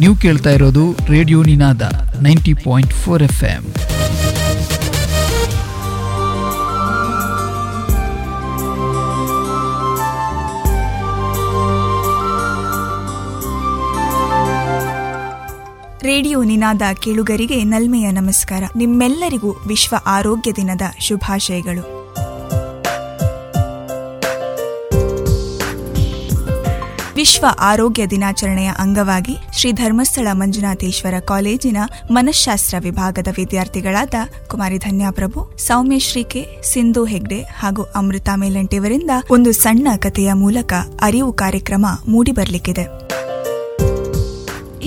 ನೀವು ಕೇಳ್ತಾ ಇರೋದು radio Ninada 90.4 FM. Radio Ninada ಕೇಳುಗರಿಗೆ ನಲ್ಮೆಯ ನಮಸ್ಕಾರ. ನಿಮ್ಮೆಲ್ಲರಿಗೂ ವಿಶ್ವ ಆರೋಗ್ಯ ದಿನದ ಶುಭಾಶಯಗಳು. ವಿಶ್ವ ಆರೋಗ್ಯ ದಿನಾಚರಣೆಯ ಅಂಗವಾಗಿ ಶ್ರೀ ಧರ್ಮಸ್ಥಳ ಮಂಜುನಾಥೇಶ್ವರ ಕಾಲೇಜಿನ ಮನಃಶಾಸ್ತ್ರ ವಿಭಾಗದ ವಿದ್ಯಾರ್ಥಿಗಳಾದ ಕುಮಾರಿ ಧನ್ಯಾಪ್ರಭು, ಸೌಮ್ಯಶ್ರೀ, ಕೆ ಸಿಂಧು ಹೆಗ್ಡೆ ಹಾಗೂ ಅಮೃತ ಮೇಲಂಟಿಯವರಿಂದ ಒಂದು ಸಣ್ಣ ಕಥೆಯ ಮೂಲಕ ಅರಿವು ಕಾರ್ಯಕ್ರಮ ಮೂಡಿಬರಲಿಕ್ಕಿದೆ.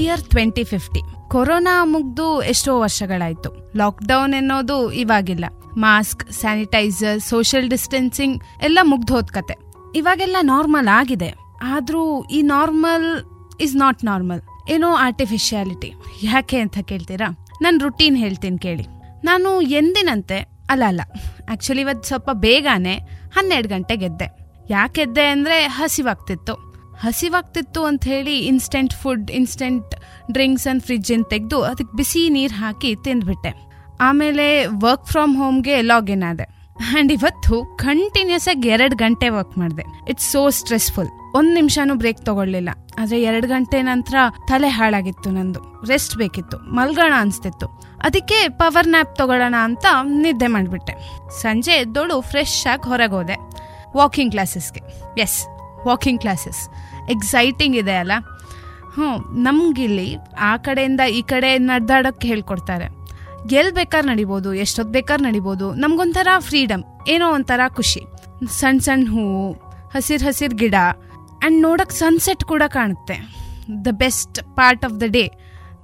ಇಯರ್ 2050, ಕೊರೋನಾ ಮುಗ್ದು ಎಷ್ಟೋ ವರ್ಷಗಳಾಯ್ತು. ಲಾಕ್ಡೌನ್ ಎನ್ನೋದು ಇವಾಗಿಲ್ಲ. ಮಾಸ್ಕ್, ಸ್ಯಾನಿಟೈಸರ್, ಸೋಷಿಯಲ್ ಡಿಸ್ಟೆನ್ಸಿಂಗ್ ಎಲ್ಲ ಮುಗ್ದೋದ್ ಕತೆ. ಇವಾಗೆಲ್ಲ ನಾರ್ಮಲ್ ಆಗಿದೆ. ಆದ್ರೂ ಈ ನಾರ್ಮಲ್ ಇಸ್ ನಾಟ್ ನಾರ್ಮಲ್, ಏನೋ ಆರ್ಟಿಫಿಷಿಯಾಲಿಟಿ. ಯಾಕೆ ಅಂತ ಕೇಳ್ತೀರಾ? ನನ್ನ ರುಟೀನ್ ಹೇಳ್ತೀನಿ ಕೇಳಿ. ನಾನು ಎಂದಿನಂತೆ ಆಕ್ಚುಲಿ ಇವತ್ತು ಸ್ವಲ್ಪ ಬೇಗನೆ 12 ಗಂಟೆಗೆ ಎದ್ದೆ. ಯಾಕೆದ್ದೆ ಅಂದರೆ ಹಸಿವಾಗ್ತಿತ್ತು ಅಂತ ಹೇಳಿ instant food, instant drinks and ಫ್ರಿಜ್ಜಿನ ತೆಗೆದು ಅದಕ್ಕೆ ಬಿಸಿ ನೀರು ಹಾಕಿ ತಿಂದ್ಬಿಟ್ಟೆ. ಆಮೇಲೆ ವರ್ಕ್ ಫ್ರಮ್ ಹೋಮ್ಗೆ ಲಾಗಿನ್ ಆದೆ. ಆ್ಯಂಡ್ ಇವತ್ತು ಕಂಟಿನ್ಯೂಸ್ ಆಗಿ 2 ಗಂಟೆ ವರ್ಕ್ ಮಾಡಿದೆ. It's so stressful. 1 ನಿಮಿಷನೂ ಬ್ರೇಕ್ ತಗೊಳ್ಳಿಲ್ಲ. ಆದರೆ 2 ಗಂಟೆ ನಂತರ ತಲೆ ಹಾಳಾಗಿತ್ತು ನಂದು. ರೆಸ್ಟ್ ಬೇಕಿತ್ತು, ಮಲ್ಗೋಣ ಅನಿಸ್ತಿತ್ತು. ಅದಕ್ಕೆ ಪವರ್ ನ್ಯಾಪ್ ತಗೊಳ್ಳೋಣ ಅಂತ ನಿದ್ದೆ ಮಾಡಿಬಿಟ್ಟೆ. ಸಂಜೆ ಎದ್ದೋಳು ಫ್ರೆಶ್ ಆಗಿ ಹೊರಗೆ ಹೋದೆ ವಾಕಿಂಗ್ ಕ್ಲಾಸಸ್ಗೆ. ಎಸ್, ವಾಕಿಂಗ್ ಕ್ಲಾಸಸ್ ಎಕ್ಸೈಟಿಂಗ್ ಇದೆ ಅಲ್ಲ? ಹ್ಞೂ, ನಮಗಿಲ್ಲಿ ಆ ಕಡೆಯಿಂದ ಈ ಕಡೆ ನಡೆದಾಡೋಕ್ಕೆ ಹೇಳ್ಕೊಡ್ತಾರೆ. ಎಲ್ಲಿ ಬೇಕಾದ್ರೂ ನಡಿಬೋದು, ಎಷ್ಟೊತ್ತು ಬೇಕಾದ್ರೂ ನಡಿಬೋದು. ನಮಗೊಂಥರ ಫ್ರೀಡಮ್, ಏನೋ ಒಂಥರ ಖುಷಿ. ಸಣ್ಣ ಸಣ್ಣ ಹೂವು, ಹಸಿರು ಗಿಡ, ಆ್ಯಂಡ್ ನೋಡೋಕ್ಕೆ ಸನ್ಸೆಟ್ ಕೂಡ ಕಾಣುತ್ತೆ. The best part of the day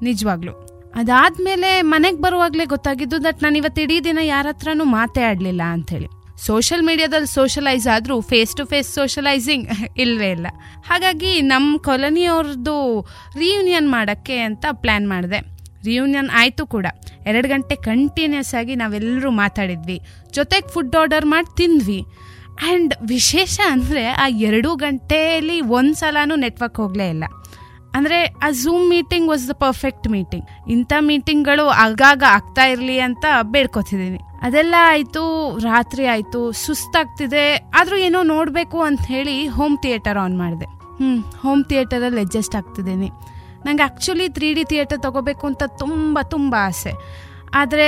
ನಿಜವಾಗ್ಲೂ. ಅದಾದಮೇಲೆ ಮನೆಗೆ ಬರುವಾಗಲೇ ಗೊತ್ತಾಗಿದ್ದು ದಟ್ ನಾನು ಇವತ್ತು ಇಡೀ ದಿನ ಯಾರ ಹತ್ರನೂ ಮಾತೇ ಆಡಲಿಲ್ಲ ಅಂಥೇಳಿ. ಸೋಷಿಯಲ್ ಮೀಡಿಯಾದಲ್ಲಿ ಸೋಷಲೈಸ್ ಆದರೂ ಫೇಸ್ ಟು ಫೇಸ್ ಸೋಷಲೈಸಿಂಗ್ ಇಲ್ಲವೇ ಇಲ್ಲ. ಹಾಗಾಗಿ ನಮ್ಮ ಕಾಲೋನಿಯವ್ರದ್ದು ರಿಯೂನಿಯನ್ ಮಾಡೋಕ್ಕೆ ಅಂತ ಪ್ಲ್ಯಾನ್ ಮಾಡಿದೆ. ರಿಯೂನಿಯನ್ ಆಯಿತು ಕೂಡ. 2 ಗಂಟೆ ಕಂಟಿನ್ಯೂಸ್ ಆಗಿ ನಾವೆಲ್ಲರೂ ಮಾತಾಡಿದ್ವಿ, ಜೊತೆಗೆ ಫುಡ್ ಆರ್ಡರ್ ಮಾಡಿ ತಿಂದ್ವಿ. ಆ್ಯಂಡ್ ವಿಶೇಷ ಅಂದರೆ ಆ 2 ಗಂಟೆಯಲ್ಲಿ ಒಂದು ಸಲನೂ ನೆಟ್ವರ್ಕ್ ಹೋಗಲೇ ಇಲ್ಲ. ಅಂದರೆ ಆ zoom meeting was the perfect meeting. ಇಂಥ ಮೀಟಿಂಗ್ಗಳು ಆಗಾಗ ಆಗ್ತಾ ಇರಲಿ ಅಂತ ಬೇಡ್ಕೊತಿದ್ದೀನಿ. ಅದೆಲ್ಲ ಆಯಿತು. ರಾತ್ರಿ ಆಯಿತು, ಸುಸ್ತಾಗ್ತಿದೆ. ಆದರೂ ಏನೋ ನೋಡಬೇಕು ಅಂಥೇಳಿ ಹೋಮ್ ಥಿಯೇಟರ್ ಆನ್ ಮಾಡಿದೆ. ಹೋಮ್ ಥಿಯೇಟರಲ್ಲಿ ಅಡ್ಜಸ್ಟ್ ಆಗ್ತಿದ್ದೀನಿ. ನನಗೆ ಆ್ಯಕ್ಚುಲಿ 3D ಥಿಯೇಟರ್ ತೊಗೋಬೇಕು ಅಂತ ತುಂಬ ಆಸೆ. ಆದರೆ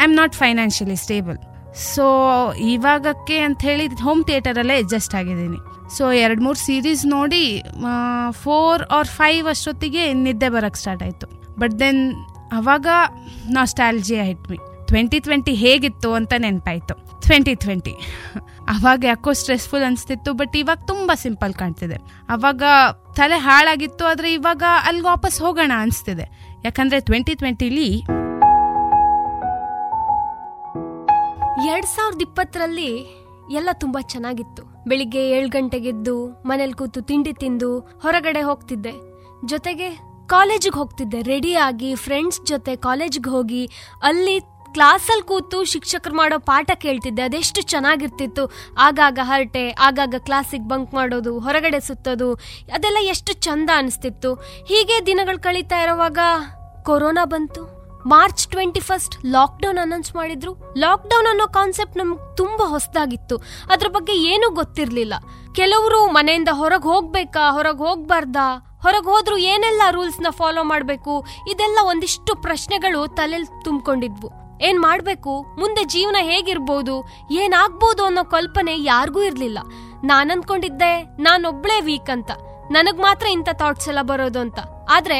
I am not financially stable. So ಇವಾಗಕ್ಕೆ ಅಂಥೇಳಿ ಹೋಮ್ ಥಿಯೇಟರಲ್ಲೇ ಅಡ್ಜಸ್ಟ್ ಆಗಿದ್ದೀನಿ. ಸೊ 2-3 ಸೀರೀಸ್ ನೋಡಿ 4 or 5 ಅಷ್ಟೊತ್ತಿಗೆ ನಿದ್ದೆ ಬರೋಕ್ಕೆ ಸ್ಟಾರ್ಟ್ ಆಯಿತು. ಬಟ್ ದೆನ್ ಆವಾಗ ನಾಸ್ಟಾಲ್ಜಿಯಾ ಹಿಟ್ ಮಿ. 2020 ಹೇಗಿತ್ತು ಅಂತ ನೆನಪಾಯಿತು. 2020 ಆವಾಗ ಯಾಕೋ ಸ್ಟ್ರೆಸ್ಫುಲ್ ಅನಿಸ್ತಿತ್ತು, ಬಟ್ ಇವಾಗ ತುಂಬ ಸಿಂಪಲ್ ಕಾಣ್ತಿದೆ. ಆವಾಗ ತಲೆ ಹಾಳಾಗಿತ್ತು, ಆದರೆ ಇವಾಗ ಅಲ್ಲಿ ವಾಪಸ್ ಹೋಗೋಣ ಅನಿಸ್ತಿದೆ. ಯಾಕಂದರೆ 2020ಲಿ 2020 ಎಲ್ಲ ತುಂಬ ಚೆನ್ನಾಗಿತ್ತು. ಬೆಳಿಗ್ಗೆ 7 ಗಂಟೆಗೆದ್ದು ಮನೇಲಿ ಕೂತು ತಿಂಡಿ ತಿಂದು ಹೊರಗಡೆ ಹೋಗ್ತಿದ್ದೆ. ಜೊತೆಗೆ ಕಾಲೇಜಿಗೆ ಹೋಗ್ತಿದ್ದೆ. ರೆಡಿಯಾಗಿ ಫ್ರೆಂಡ್ಸ್ ಜೊತೆ ಕಾಲೇಜಿಗೆ ಹೋಗಿ ಅಲ್ಲಿ ಕ್ಲಾಸಲ್ಲಿ ಕೂತು ಶಿಕ್ಷಕರು ಮಾಡೋ ಪಾಠ ಕೇಳ್ತಿದ್ದೆ. ಅದೆಷ್ಟು ಚೆನ್ನಾಗಿರ್ತಿತ್ತು. ಆಗಾಗ ಹರಟೆ, ಆಗಾಗ ಕ್ಲಾಸಿಗೆ ಬಂಕ್ ಮಾಡೋದು, ಹೊರಗಡೆ ಸುತ್ತೋದು, ಅದೆಲ್ಲ ಎಷ್ಟು ಚೆಂದ ಅನಿಸ್ತಿತ್ತು. ಹೀಗೆ ದಿನಗಳು ಕಳೀತಾ ಇರೋವಾಗ ಕೊರೋನಾ ಬಂತು. ಮಾರ್ಚ್ 21 ಲಾಕ್ಡೌನ್ ಅನೌನ್ಸ್ ಮಾಡಿದ್ರು. ಲಾಕ್ಡೌನ್ ಅನ್ನೋ ಕಾನ್ಸೆಪ್ಟ್ ನಮ್ಗೆ ತುಂಬ ಹೊಸದಾಗಿತ್ತು. ಅದ್ರ ಬಗ್ಗೆ ಏನೂ ಗೊತ್ತಿರಲಿಲ್ಲ. ಕೆಲವರು ಮನೆಯಿಂದ ಹೊರಗೆ ಹೋಗ್ಬೇಕಾ, ಹೊರಗೆ ಹೋಗ್ಬಾರ್ದಾ, ಹೊರಗೆ ಹೋದ್ರೂ ಏನೆಲ್ಲ ರೂಲ್ಸ್ನ ಫಾಲೋ ಮಾಡಬೇಕು, ಇದೆಲ್ಲ ಒಂದಿಷ್ಟು ಪ್ರಶ್ನೆಗಳು ತಲೆಯಲ್ಲಿ ತುಂಬಿಕೊಂಡಿದ್ವು. ಏನು ಮಾಡಬೇಕು, ಮುಂದೆ ಜೀವನ ಹೇಗಿರ್ಬೋದು, ಏನಾಗ್ಬೋದು ಅನ್ನೋ ಕಲ್ಪನೆ ಯಾರಿಗೂ ಇರಲಿಲ್ಲ. ನಾನು ಅಂದ್ಕೊಂಡಿದ್ದೆ ನಾನೊಬ್ಳೇ ವೀಕ್ ಅಂತ, ನನಗೆ ಮಾತ್ರ ಇಂಥ ಥಾಟ್ಸ್ ಎಲ್ಲ ಬರೋದು ಅಂತ. ಆದರೆ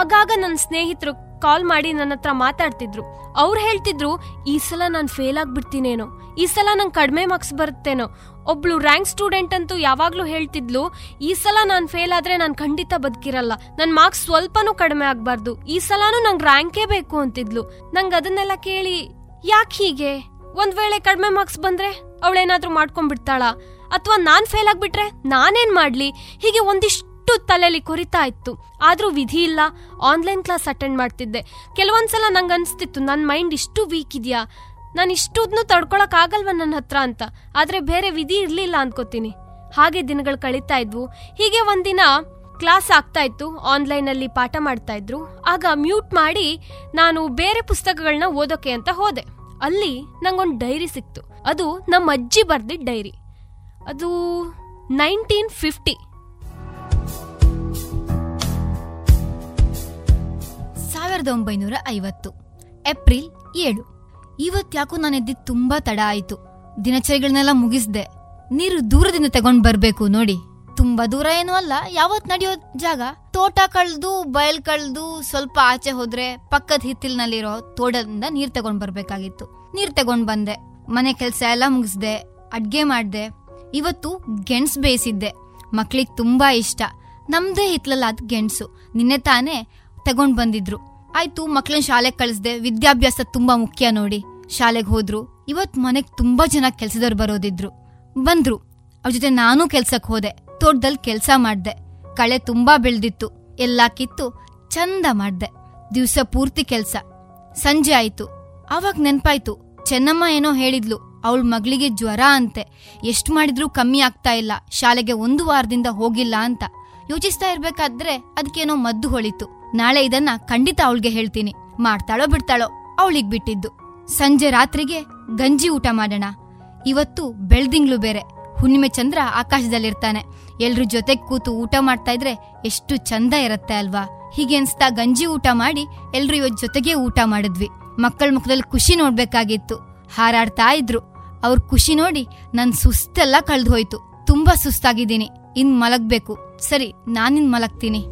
ಆಗಾಗ ನನ್ನ ಸ್ನೇಹಿತರು ಕಾಲ್ ಮಾಡಿ ನನ್ನ ಹತ್ರ ಮಾತಾಡ್ತಿದ್ರು. ಅವ್ರು ಹೇಳ್ತಿದ್ರು, ಈ ಸಲ ನಾನು ಫೇಲ್ ಆಗಿಬಿಡ್ತೀನೇನೋ, ಈ ಸಲ ನಂಗೆ ಕಡಿಮೆ ಮಾರ್ಕ್ಸ್ ಬರುತ್ತೇನೋ. ಒಬ್ಳು ರ್ಯಾಂಕ್ ಸ್ಟೂಡೆಂಟ್ ಅಂತೂ ಯಾವಾಗಲೂ ಹೇಳ್ತಿದ್ಲು, ಈ ಸಲ ನಾನು ಫೇಲ್ ಆದರೆ ನಾನು ಖಂಡಿತ ಬದುಕಿರಲ್ಲ, ನನ್ನ ಮಾರ್ಕ್ಸ್ ಸ್ವಲ್ಪನೂ ಕಡಿಮೆ ಆಗಬಾರ್ದು, ಈ ಸಲನೂ ನಂಗೆ ರ್ಯಾಂಕೇ ಬೇಕು ಅಂತಿದ್ಲು. ನಂಗೆ ಅದನ್ನೆಲ್ಲ ಕೇಳಿ ಯಾಕೆ ಹೀಗೆ, ಒಂದು ವೇಳೆ ಕಡಿಮೆ ಮಾರ್ಕ್ಸ್ ಬಂದರೆ ಅವಳೇನಾದರೂ ಮಾಡ್ಕೊಂಡ್ಬಿಡ್ತಾಳ, ಅಥವಾ ನಾನು ಫೇಲ್ ಆಗಿಬಿಟ್ರೆ ನಾನೇನು ಮಾಡಲಿ, ಹೀಗೆ ಒಂದಿಷ್ಟು ತಲೆಯಲ್ಲಿ ಕೊರಿತಾ ಇತ್ತು. ಆದರೂ ವಿಧಿ ಇಲ್ಲ, ಆನ್ಲೈನ್ ಕ್ಲಾಸ್ ಅಟೆಂಡ್ ಮಾಡ್ತಿದ್ದೆ. ಕೆಲವೊಂದ್ಸಲ ನಂಗೆ ಅನಿಸ್ತಿತ್ತು ನನ್ನ ಮೈಂಡ್ ಇಷ್ಟು ವೀಕ್ ಇದೆಯಾ, ನಾನು ಇಷ್ಟುದನ್ನು ತಡ್ಕೊಳಕ್ಕಾಗಲ್ವ ನನ್ನ ಹತ್ರ ಅಂತ. ಆದರೆ ಬೇರೆ ವಿಧಿ ಇರಲಿಲ್ಲ ಅನ್ಕೋತೀನಿ. ಹಾಗೆ ದಿನಗಳು ಕಳೀತಾ ಇದ್ವು. ಹೀಗೆ ಒಂದಿನ ಕ್ಲಾಸ್ ಆಗ್ತಾ ಇತ್ತು, ಆನ್ಲೈನಲ್ಲಿ ಪಾಠ ಮಾಡ್ತಾ ಇದ್ರು. ಆಗ ಮ್ಯೂಟ್ ಮಾಡಿ ನಾನು ಬೇರೆ ಪುಸ್ತಕಗಳನ್ನ ಓದೋಕೆ ಅಂತ ಹೋದೆ. ಅಲ್ಲಿ ನಂಗೊಂದು ಡೈರಿ ಸಿಕ್ತು. ಅದು ನಮ್ಮ ಅಜ್ಜಿ ಬರ್ದಿದ್ದ ಡೈರಿ. ಅದು 1950 1950 ಏಪ್ರಿಲ್ 7. ಇವತ್ತ್ಯಾಕೋ ನಾನು ಎದ್ದಿದ್ದು ತುಂಬಾ ತಡ ಆಯ್ತು. ದಿನಚರಿಗಳನ್ನೆಲ್ಲ ಮುಗಿಸ್ದೆ. ನೀರು ದೂರದಿಂದ ತಗೊಂಡ್ ಬರ್ಬೇಕು ನೋಡಿ. ತುಂಬಾ ದೂರ ಏನೂ ಅಲ್ಲ, ಯಾವತ್ ನಡೆಯೋ ಜಾಗ. ತೋಟ ಕಳ್ದು ಬಯಲ್ ಕಳ್ದು ಸ್ವಲ್ಪ ಆಚೆ ಹೋದ್ರೆ ಪಕ್ಕದ ಹಿತ್ತಿಲ್ನಲ್ಲಿರೋ ತೋಟದಿಂದ ನೀರ್ ತಗೊಂಡ್ ಬರ್ಬೇಕಾಗಿತ್ತು. ನೀರ್ ತಗೊಂಡ್ ಬಂದೆ. ಮನೆ ಕೆಲ್ಸ ಎಲ್ಲ ಮುಗಿಸ್ದೆ. ಅಡ್ಗೆ ಮಾಡ್ದೆ. ಇವತ್ತು ಗೆಣಸು ಬೇಯಿಸಿದ್ದೆ. ಮಕ್ಳಿಗೆ ತುಂಬಾ ಇಷ್ಟ. ನಮ್ದೇ ಹಿತ್ತಲಲ್ಲ ಅದ್ ಗೆಣಸು. ನಿನ್ನೆ ತಾನೇ ತಗೊಂಡ್ ಬಂದಿದ್ರು. ಆಯ್ತು, ಮಕ್ಳನ್ನ ಶಾಲೆಗೆ ಕಳಿಸ್ದೆ. ವಿದ್ಯಾಭ್ಯಾಸ ತುಂಬಾ ಮುಖ್ಯ ನೋಡಿ. ಶಾಲೆಗೆ ಹೋದ್ರು. ಇವತ್ ಮನೆಗ್ ತುಂಬಾ ಜನ ಕೆಲ್ಸದವ್ರು ಬರೋದಿದ್ರು, ಬಂದ್ರು. ಅವ್ರ ಜೊತೆ ನಾನು ಕೆಲ್ಸಕ್ಕೆ ಹೋದೆ. ತೋಟದಲ್ಲಿ ಕೆಲ್ಸ ಮಾಡ್ದೆ. ಕಳೆ ತುಂಬಾ ಬೆಳೆದಿತ್ತು, ಎಲ್ಲಾ ಕಿತ್ತು ಚಂದ ಮಾಡ್ದೆ. ದಿವ್ಸ ಪೂರ್ತಿ ಕೆಲ್ಸ. ಸಂಜೆ ಆಯ್ತು. ಅವಾಗ ನೆನ್ಪಾಯ್ತು, ಚೆನ್ನಮ್ಮ ಏನೋ ಹೇಳಿದ್ಲು, ಅವಳ ಮಗಳಿಗೆ ಜ್ವರ ಅಂತೆ, ಎಷ್ಟ್ ಮಾಡಿದ್ರೂ ಕಮ್ಮಿ ಆಗ್ತಾ ಇಲ್ಲ, ಶಾಲೆಗೆ 1 ವಾರದಿಂದ ಹೋಗಿಲ್ಲ ಅಂತ. ಯೋಚಿಸ್ತಾ ಇರ್ಬೇಕಾದ್ರೆ ಅದಕ್ಕೇನೋ ಮದ್ದು ಹೊಳಿತು. ನಾಳೆ ಇದನ್ನ ಖಂಡಿತ ಅವಳಿಗೆ ಹೇಳ್ತೀನಿ. ಮಾಡ್ತಾಳೋ ಬಿಡ್ತಾಳೋ ಅವಳಿಗ್ ಬಿಟ್ಟಿದ್ದು. ಸಂಜೆ ರಾತ್ರಿಗೆ ಗಂಜಿ ಊಟ ಮಾಡೋಣ. ಇವತ್ತು ಬೆಳ್ದಿಂಗ್ಳು ಬೇರೆ, ಹುಣ್ಣಿಮೆ ಚಂದ್ರ ಆಕಾಶದಲ್ಲಿರ್ತಾನೆ. ಎಲ್ರ ಜೊತೆ ಕೂತು ಊಟ ಮಾಡ್ತಾ ಇದ್ರೆ ಎಷ್ಟು ಚಂದ ಇರತ್ತೆ ಅಲ್ವಾ? ಹೀಗೆ ಅನ್ಸ್ತಾ ಗಂಜಿ ಊಟ ಮಾಡಿ ಎಲ್ರು ಇವತ್ ಜೊತೆಗೆ ಊಟ ಮಾಡಿದ್ವಿ. ಮಕ್ಕಳ ಮುಖದಲ್ಲಿ ಖುಷಿ ನೋಡ್ಬೇಕಾಗಿತ್ತು. ಹಾರಾಡ್ತಾ ಇದ್ರು. ಅವ್ರ ಖುಷಿ ನೋಡಿ ನನ್ ಸುಸ್ತೆಲ್ಲ ಕಳ್ದು ಹೋಯ್ತು. ತುಂಬಾ ಸುಸ್ತಾಗಿದ್ದೀನಿ, ಇನ್ ಮಲಗ್ಬೇಕು. ಸರಿ, ನಾನಿನ್ ಮಲಗ್ತೀನಿ.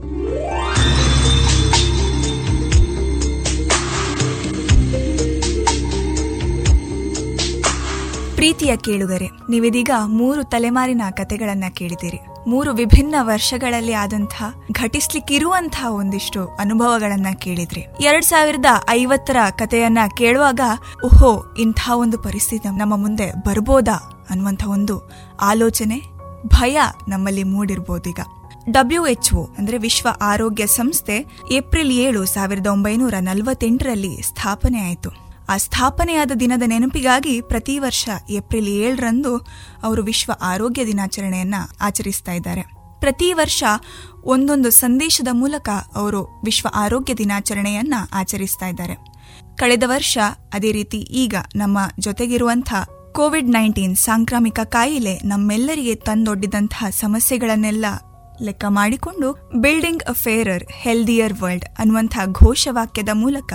ಪ್ರೀತಿಯ ಕೇಳುಗರೆ, ನೀವಿದೀಗ 3 ತಲೆಮಾರಿನ ಕತೆಗಳನ್ನ ಕೇಳಿದಿರಿ. 3 ವಿಭಿನ್ನ ವರ್ಷಗಳಲ್ಲಿ ಆದಂತಹ ಘಟಿಸ್ಲಿಕ್ಕಿರುವಂತಹ ಒಂದಿಷ್ಟು ಅನುಭವಗಳನ್ನ ಕೇಳಿದ್ರಿ. 2050 ಕತೆಯನ್ನ ಕೇಳುವಾಗ ಓಹೋ, ಇಂತಹ ಒಂದು ಪರಿಸ್ಥಿತಿ ನಮ್ಮ ಮುಂದೆ ಬರ್ಬೋದಾ ಅನ್ನುವಂಥ ಒಂದು ಆಲೋಚನೆ, ಭಯ ನಮ್ಮಲ್ಲಿ ಮೂಡಿರ್ಬೋದೀಗ. WHO ಅಂದ್ರೆ ವಿಶ್ವ ಆರೋಗ್ಯ ಸಂಸ್ಥೆ ಏಪ್ರಿಲ್ 7 1948 ಸ್ಥಾಪನೆ ಆಯಿತು. ಆ ಸ್ಥಾಪನೆಯಾದ ದಿನದ ನೆನಪಿಗಾಗಿ ಪ್ರತಿ ವರ್ಷ ಏಪ್ರಿಲ್ 7 ಅವರು ವಿಶ್ವ ಆರೋಗ್ಯ ದಿನಾಚರಣೆಯನ್ನ ಆಚರಿಸ್ತಾ ಇದ್ದಾರೆ. ಪ್ರತಿ ವರ್ಷ ಒಂದೊಂದು ಸಂದೇಶದ ಮೂಲಕ ಅವರು ವಿಶ್ವ ಆರೋಗ್ಯ ದಿನಾಚರಣೆಯನ್ನ ಆಚರಿಸ್ತಾ ಇದ್ದಾರೆ. ಕಳೆದ ವರ್ಷ ಅದೇ ರೀತಿ ಈಗ ನಮ್ಮ ಜೊತೆಗಿರುವಂತಹ ಕೋವಿಡ್-19 ಸಾಂಕ್ರಾಮಿಕ ಕಾಯಿಲೆ ನಮ್ಮೆಲ್ಲರಿಗೆ ತಂದೊಡ್ಡಿದಂತಹ ಸಮಸ್ಯೆಗಳನ್ನೆಲ್ಲ ಲೆಕ್ಕ ಮಾಡಿಕೊಂಡು building a fairer healthier world ಅನ್ನುವಂತಹ ಘೋಷವಾಕ್ಯದ ಮೂಲಕ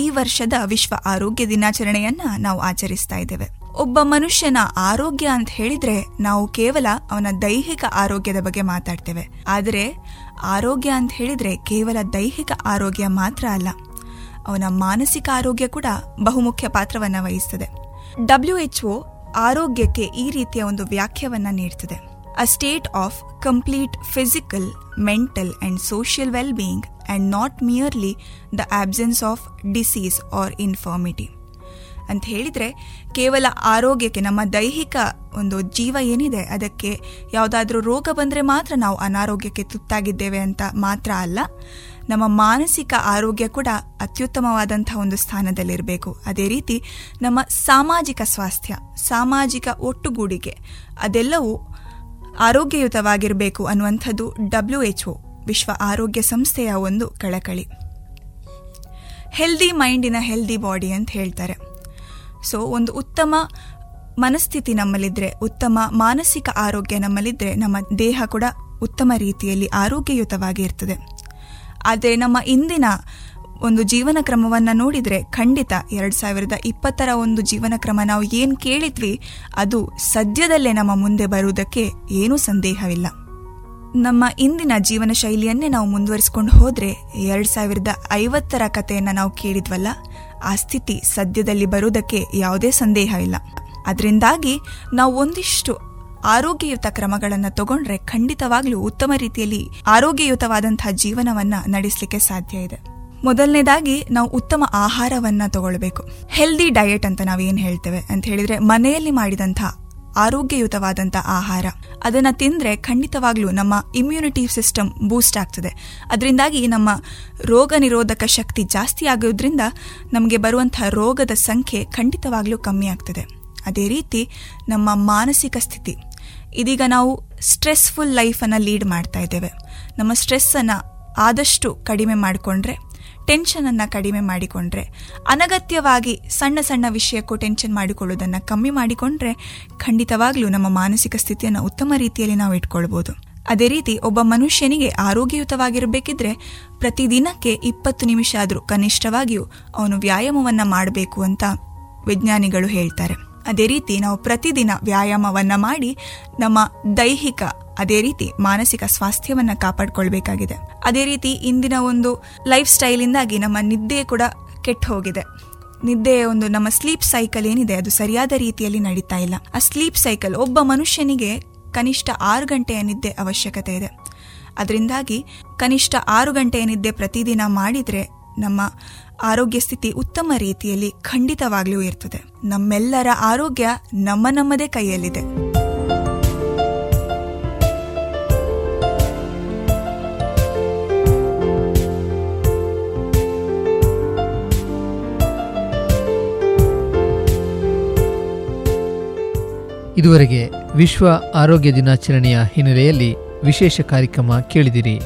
ಈ ವರ್ಷದ ವಿಶ್ವ ಆರೋಗ್ಯ ದಿನಾಚರಣೆಯನ್ನ ನಾವು ಆಚರಿಸ್ತಾ ಇದ್ದೇವೆ. ಒಬ್ಬ ಮನುಷ್ಯನ ಆರೋಗ್ಯ ಅಂತ ಹೇಳಿದ್ರೆ ನಾವು ಕೇವಲ ಅವನ ದೈಹಿಕ ಆರೋಗ್ಯದ ಬಗ್ಗೆ ಮಾತಾಡ್ತೇವೆ. ಆದರೆ ಆರೋಗ್ಯ ಅಂತ ಹೇಳಿದ್ರೆ ಕೇವಲ ದೈಹಿಕ ಆರೋಗ್ಯ ಮಾತ್ರ ಅಲ್ಲ, ಅವನ ಮಾನಸಿಕ ಆರೋಗ್ಯ ಕೂಡ ಬಹುಮುಖ್ಯ ಪಾತ್ರವನ್ನ ವಹಿಸ್ತದೆ. WHO ಆರೋಗ್ಯಕ್ಕೆ ಈ ರೀತಿಯ ಒಂದು ವ್ಯಾಖ್ಯವನ್ನ ನೀಡ್ತದೆ: A state of complete physical, mental and social well-being and not merely the absence of disease or infirmity. ಅಂತ ಹೇಳಿದರೆ ಕೇವಲ ಆರೋಗ್ಯಕ್ಕೆ, ನಮ್ಮ ದೈಹಿಕ ಒಂದು ಜೀವ ಏನಿದೆ ಅದಕ್ಕೆ ಯಾವುದಾದ್ರೂ ರೋಗ ಬಂದರೆ ಮಾತ್ರ ನಾವು ಅನಾರೋಗ್ಯಕ್ಕೆ ತುತ್ತಾಗಿದ್ದೇವೆ ಅಂತ ಮಾತ್ರ ಅಲ್ಲ, ನಮ್ಮ ಮಾನಸಿಕ ಆರೋಗ್ಯ ಕೂಡ ಅತ್ಯುತ್ತಮವಾದಂಥ ಒಂದು ಸ್ಥಾನದಲ್ಲಿರಬೇಕು. ಅದೇ ರೀತಿ ನಮ್ಮ ಸಾಮಾಜಿಕ ಸ್ವಾಸ್ಥ್ಯ, ಸಾಮಾಜಿಕ ಒಟ್ಟುಗೂಡಿಕೆ ಅದೆಲ್ಲವೂ ಆರೋಗ್ಯಯುತವಾಗಿರಬೇಕು ಅನ್ನುವಂಥದ್ದು WHO ವಿಶ್ವ ಆರೋಗ್ಯ ಸಂಸ್ಥೆಯ ಒಂದು ಕಳಕಳಿ. ಹೆಲ್ದಿ ಮೈಂಡಿನ ಹೆಲ್ದಿ ಬಾಡಿ ಅಂತ ಹೇಳ್ತಾರೆ. ಸೊ, ಒಂದು ಉತ್ತಮ ಮನಸ್ಥಿತಿ ನಮ್ಮಲ್ಲಿದ್ದರೆ, ಉತ್ತಮ ಮಾನಸಿಕ ಆರೋಗ್ಯ ನಮ್ಮಲ್ಲಿದ್ದರೆ ನಮ್ಮ ದೇಹ ಕೂಡ ಉತ್ತಮ ರೀತಿಯಲ್ಲಿ ಆರೋಗ್ಯಯುತವಾಗಿ ಇರ್ತದೆ. ಆದರೆ ನಮ್ಮ ಇಂದಿನ ಒಂದು ಜೀವನ ಕ್ರಮವನ್ನು ನೋಡಿದರೆ ಖಂಡಿತ 2020 ಒಂದು ಜೀವನ ಕ್ರಮ ನಾವು ಏನು ಕೇಳಿದ್ವಿ ಅದು ಸದ್ಯದಲ್ಲೇ ನಮ್ಮ ಮುಂದೆ ಬರುವುದಕ್ಕೆ ಏನೂ ಸಂದೇಹವಿಲ್ಲ. ನಮ್ಮ ಇಂದಿನ ಜೀವನ ಶೈಲಿಯನ್ನೇ ನಾವು ಮುಂದುವರಿಸಿಕೊಂಡು ಹೋದರೆ 2050 ಕಥೆಯನ್ನು ನಾವು ಕೇಳಿದ್ವಲ್ಲ, ಆ ಸ್ಥಿತಿ ಸದ್ಯದಲ್ಲಿ ಬರುವುದಕ್ಕೆ ಯಾವುದೇ ಸಂದೇಹವಿಲ್ಲ. ಅದರಿಂದಾಗಿ ನಾವು ಒಂದಿಷ್ಟು ಆರೋಗ್ಯಯುತ ಕ್ರಮಗಳನ್ನು ತಗೊಂಡ್ರೆ ಖಂಡಿತವಾಗ್ಲೂ ಉತ್ತಮ ರೀತಿಯಲ್ಲಿ ಆರೋಗ್ಯಯುತವಾದಂತಹ ಜೀವನವನ್ನು ನಡೆಸಲಿಕ್ಕೆ ಸಾಧ್ಯ ಇದೆ. ಮೊದಲನೇದಾಗಿ ನಾವು ಉತ್ತಮ ಆಹಾರವನ್ನು ತಗೊಳ್ಬೇಕು. ಹೆಲ್ದಿ ಡಯೆಟ್ ಅಂತ ನಾವೇನು ಹೇಳ್ತೇವೆ ಅಂತ ಹೇಳಿದರೆ ಮನೆಯಲ್ಲಿ ಮಾಡಿದಂಥ ಆರೋಗ್ಯಯುತವಾದಂಥ ಆಹಾರ ಅದನ್ನು ತಿಂದರೆ ಖಂಡಿತವಾಗ್ಲೂ ನಮ್ಮ ಇಮ್ಯುನಿಟಿ ಸಿಸ್ಟಮ್ ಬೂಸ್ಟ್ ಆಗ್ತದೆ. ಅದರಿಂದಾಗಿ ನಮ್ಮ ರೋಗ ನಿರೋಧಕ ಶಕ್ತಿ ಜಾಸ್ತಿ ಆಗೋದ್ರಿಂದ ನಮಗೆ ಬರುವಂಥ ರೋಗದ ಸಂಖ್ಯೆ ಖಂಡಿತವಾಗ್ಲೂ ಕಮ್ಮಿ ಆಗ್ತದೆ. ಅದೇ ರೀತಿ ನಮ್ಮ ಮಾನಸಿಕ ಸ್ಥಿತಿ, ಇದೀಗ ನಾವು ಸ್ಟ್ರೆಸ್ಫುಲ್ ಲೈಫನ್ನು ಲೀಡ್ ಮಾಡ್ತಾ ಇದ್ದೇವೆ. ನಮ್ಮ ಸ್ಟ್ರೆಸ್ಸನ್ನು ಆದಷ್ಟು ಕಡಿಮೆ ಮಾಡಿಕೊಂಡ್ರೆ, ಟೆನ್ಷನನ್ನು ಕಡಿಮೆ ಮಾಡಿಕೊಂಡ್ರೆ, ಅನಗತ್ಯವಾಗಿ ಸಣ್ಣ ಸಣ್ಣ ವಿಷಯಕ್ಕೂ ಟೆನ್ಷನ್ ಮಾಡಿಕೊಳ್ಳೋದನ್ನು ಕಮ್ಮಿ ಮಾಡಿಕೊಂಡ್ರೆ ಖಂಡಿತವಾಗ್ಲೂ ನಮ್ಮ ಮಾನಸಿಕ ಸ್ಥಿತಿಯನ್ನು ಉತ್ತಮ ರೀತಿಯಲ್ಲಿ ನಾವು ಇಟ್ಕೊಳ್ಬೋದು. ಅದೇ ರೀತಿ ಒಬ್ಬ ಮನುಷ್ಯನಿಗೆ ಆರೋಗ್ಯಯುತವಾಗಿರಬೇಕಿದ್ರೆ ಪ್ರತಿದಿನಕ್ಕೆ 20 ನಿಮಿಷ ಆದರೂ ಕನಿಷ್ಠವಾಗಿಯೂ ಅವನು ವ್ಯಾಯಾಮವನ್ನು ಮಾಡಬೇಕು ಅಂತ ವಿಜ್ಞಾನಿಗಳು ಹೇಳ್ತಾರೆ. ಅದೇ ರೀತಿ ನಾವು ಪ್ರತಿದಿನ ವ್ಯಾಯಾಮವನ್ನು ಮಾಡಿ ನಮ್ಮ ದೈಹಿಕ ಅದೇ ರೀತಿ ಮಾನಸಿಕ ಸ್ವಾಸ್ಥ್ಯವನ್ನು ಕಾಪಾಡಿಕೊಳ್ಬೇಕಾಗಿದೆ. ಅದೇ ರೀತಿ ಇಂದಿನ ಒಂದು ಲೈಫ್ ಸ್ಟೈಲಿಂದಾಗಿ ನಮ್ಮ ನಿದ್ದೆ ಕೂಡ ಕೆಟ್ಟು ಹೋಗಿದೆ. ನಿದ್ದೆಯ ಒಂದು ನಮ್ಮ ಸ್ಲೀಪ್ ಸೈಕಲ್ ಏನಿದೆ ಅದು ಸರಿಯಾದ ರೀತಿಯಲ್ಲಿ ನಡೀತಾ ಇಲ್ಲ. ಆ ಸ್ಲೀಪ್ ಸೈಕಲ್ ಒಬ್ಬ ಮನುಷ್ಯನಿಗೆ ಕನಿಷ್ಠ 6 ಗಂಟೆಯ ನಿದ್ದೆ ಅವಶ್ಯಕತೆ ಇದೆ. ಅದರಿಂದಾಗಿ ಕನಿಷ್ಠ 6 ಗಂಟೆಯ ನಿದ್ದೆ ಪ್ರತಿದಿನ ಮಾಡಿದರೆ ನಮ್ಮ ಆರೋಗ್ಯ ಸ್ಥಿತಿ ಉತ್ತಮ ರೀತಿಯಲ್ಲಿ ಖಂಡಿತವಾಗ್ಲೂ ಇರ್ತದೆ. ನಮ್ಮೆಲ್ಲರ ಆರೋಗ್ಯ ನಮ್ಮದೇ ಕೈಯಲ್ಲಿದೆ. ಇದುವರೆಗೆ ವಿಶ್ವ ಆರೋಗ್ಯ ದಿನಾಚರಣೆಯ ಹಿನ್ನೆಲೆಯಲ್ಲಿ ವಿಶೇಷ ಕಾರ್ಯಕ್ರಮ ಕೇಳಿದಿರಿ.